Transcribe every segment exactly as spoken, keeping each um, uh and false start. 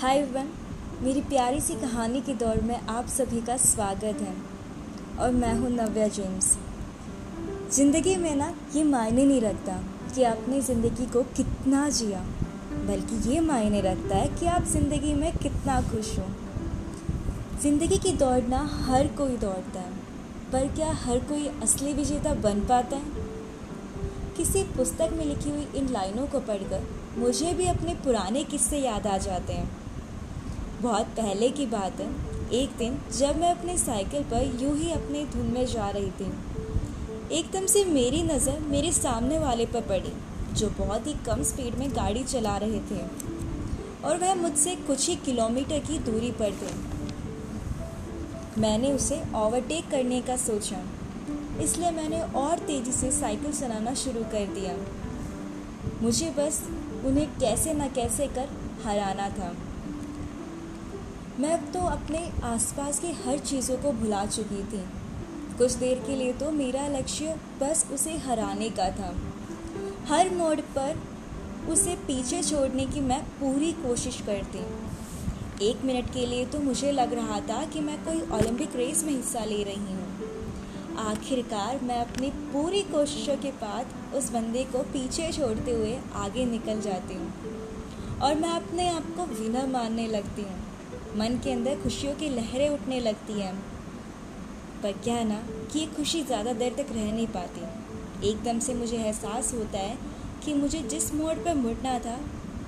Hi everyone, मेरी प्यारी सी कहानी के दौर में आप सभी का स्वागत है और मैं हूँ नव्या जेम्स। ज़िंदगी में ना ये मायने नहीं रखता कि आपने ज़िंदगी को कितना जिया, बल्कि ये मायने रखता है कि आप ज़िंदगी में कितना खुश हो। ज़िंदगी की दौड़ ना हर कोई दौड़ता है, पर क्या हर कोई असली विजेता बन पाता है? किसी पुस्तक में लिखी हुई इन लाइनों को पढ़कर मुझे भी अपने पुराने किस्से याद आ जाते हैं। बहुत पहले की बात है, एक दिन जब मैं अपने साइकिल पर यूं ही अपने धुन में जा रही थी, एकदम से मेरी नज़र मेरे सामने वाले पर पड़ी जो बहुत ही कम स्पीड में गाड़ी चला रहे थे और वह मुझसे कुछ ही किलोमीटर की दूरी पर थे। मैंने उसे ओवरटेक करने का सोचा, इसलिए मैंने और तेज़ी से साइकिल चलाना शुरू कर दिया। मुझे बस उन्हें कैसे ना कैसे कर हराना था। मैं अब तो अपने आसपास की हर चीज़ों को भुला चुकी थी। कुछ देर के लिए तो मेरा लक्ष्य बस उसे हराने का था। हर मोड़ पर उसे पीछे छोड़ने की मैं पूरी कोशिश करती। एक मिनट के लिए तो मुझे लग रहा था कि मैं कोई ओलंपिक रेस में हिस्सा ले रही हूँ। आखिरकार मैं अपनी पूरी कोशिशों के बाद उस बंदे को पीछे छोड़ते हुए आगे निकल जाती हूँ और मैं अपने आप को विनर मानने लगती हूँ। मन के अंदर खुशियों की लहरें उठने लगती हैं, पर क्या है ना कि ये खुशी ज़्यादा देर तक रह नहीं पाती। एकदम से मुझे एहसास होता है कि मुझे जिस मोड़ पर मुड़ना था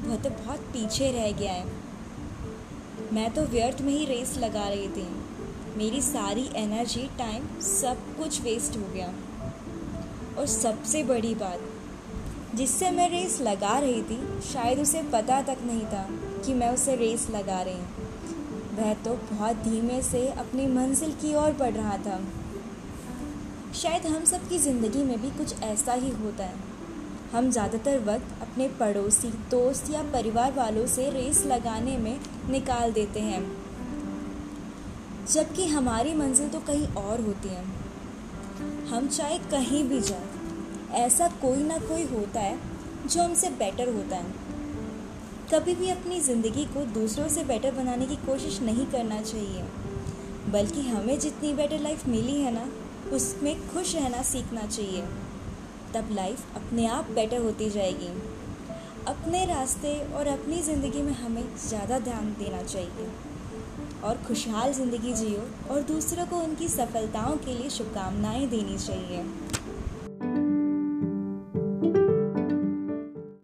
वह तो बहुत पीछे रह गया है। मैं तो व्यर्थ में ही रेस लगा रही थी। मेरी सारी एनर्जी, टाइम, सब कुछ वेस्ट हो गया। और सबसे बड़ी बात, जिससे मैं रेस लगा रही थी शायद उसे पता तक नहीं था कि मैं उसे रेस लगा रही हूँ। वह तो बहुत धीमे से अपनी मंजिल की ओर बढ़ रहा था। शायद हम सब की ज़िंदगी में भी कुछ ऐसा ही होता है। हम ज़्यादातर वक्त अपने पड़ोसी, दोस्त या परिवार वालों से रेस लगाने में निकाल देते हैं, जबकि हमारी मंजिल तो कहीं और होती है। हम चाहे कहीं भी जाएं, ऐसा कोई ना कोई होता है जो हमसे बेटर होता है। कभी भी अपनी ज़िंदगी को दूसरों से बेटर बनाने की कोशिश नहीं करना चाहिए, बल्कि हमें जितनी बेटर लाइफ मिली है ना, उसमें खुश रहना सीखना चाहिए। तब लाइफ अपने आप बेटर होती जाएगी। अपने रास्ते और अपनी ज़िंदगी में हमें ज़्यादा ध्यान देना चाहिए और खुशहाल ज़िंदगी जियो और दूसरों को उनकी सफलताओं के लिए शुभकामनाएं देनी चाहिए।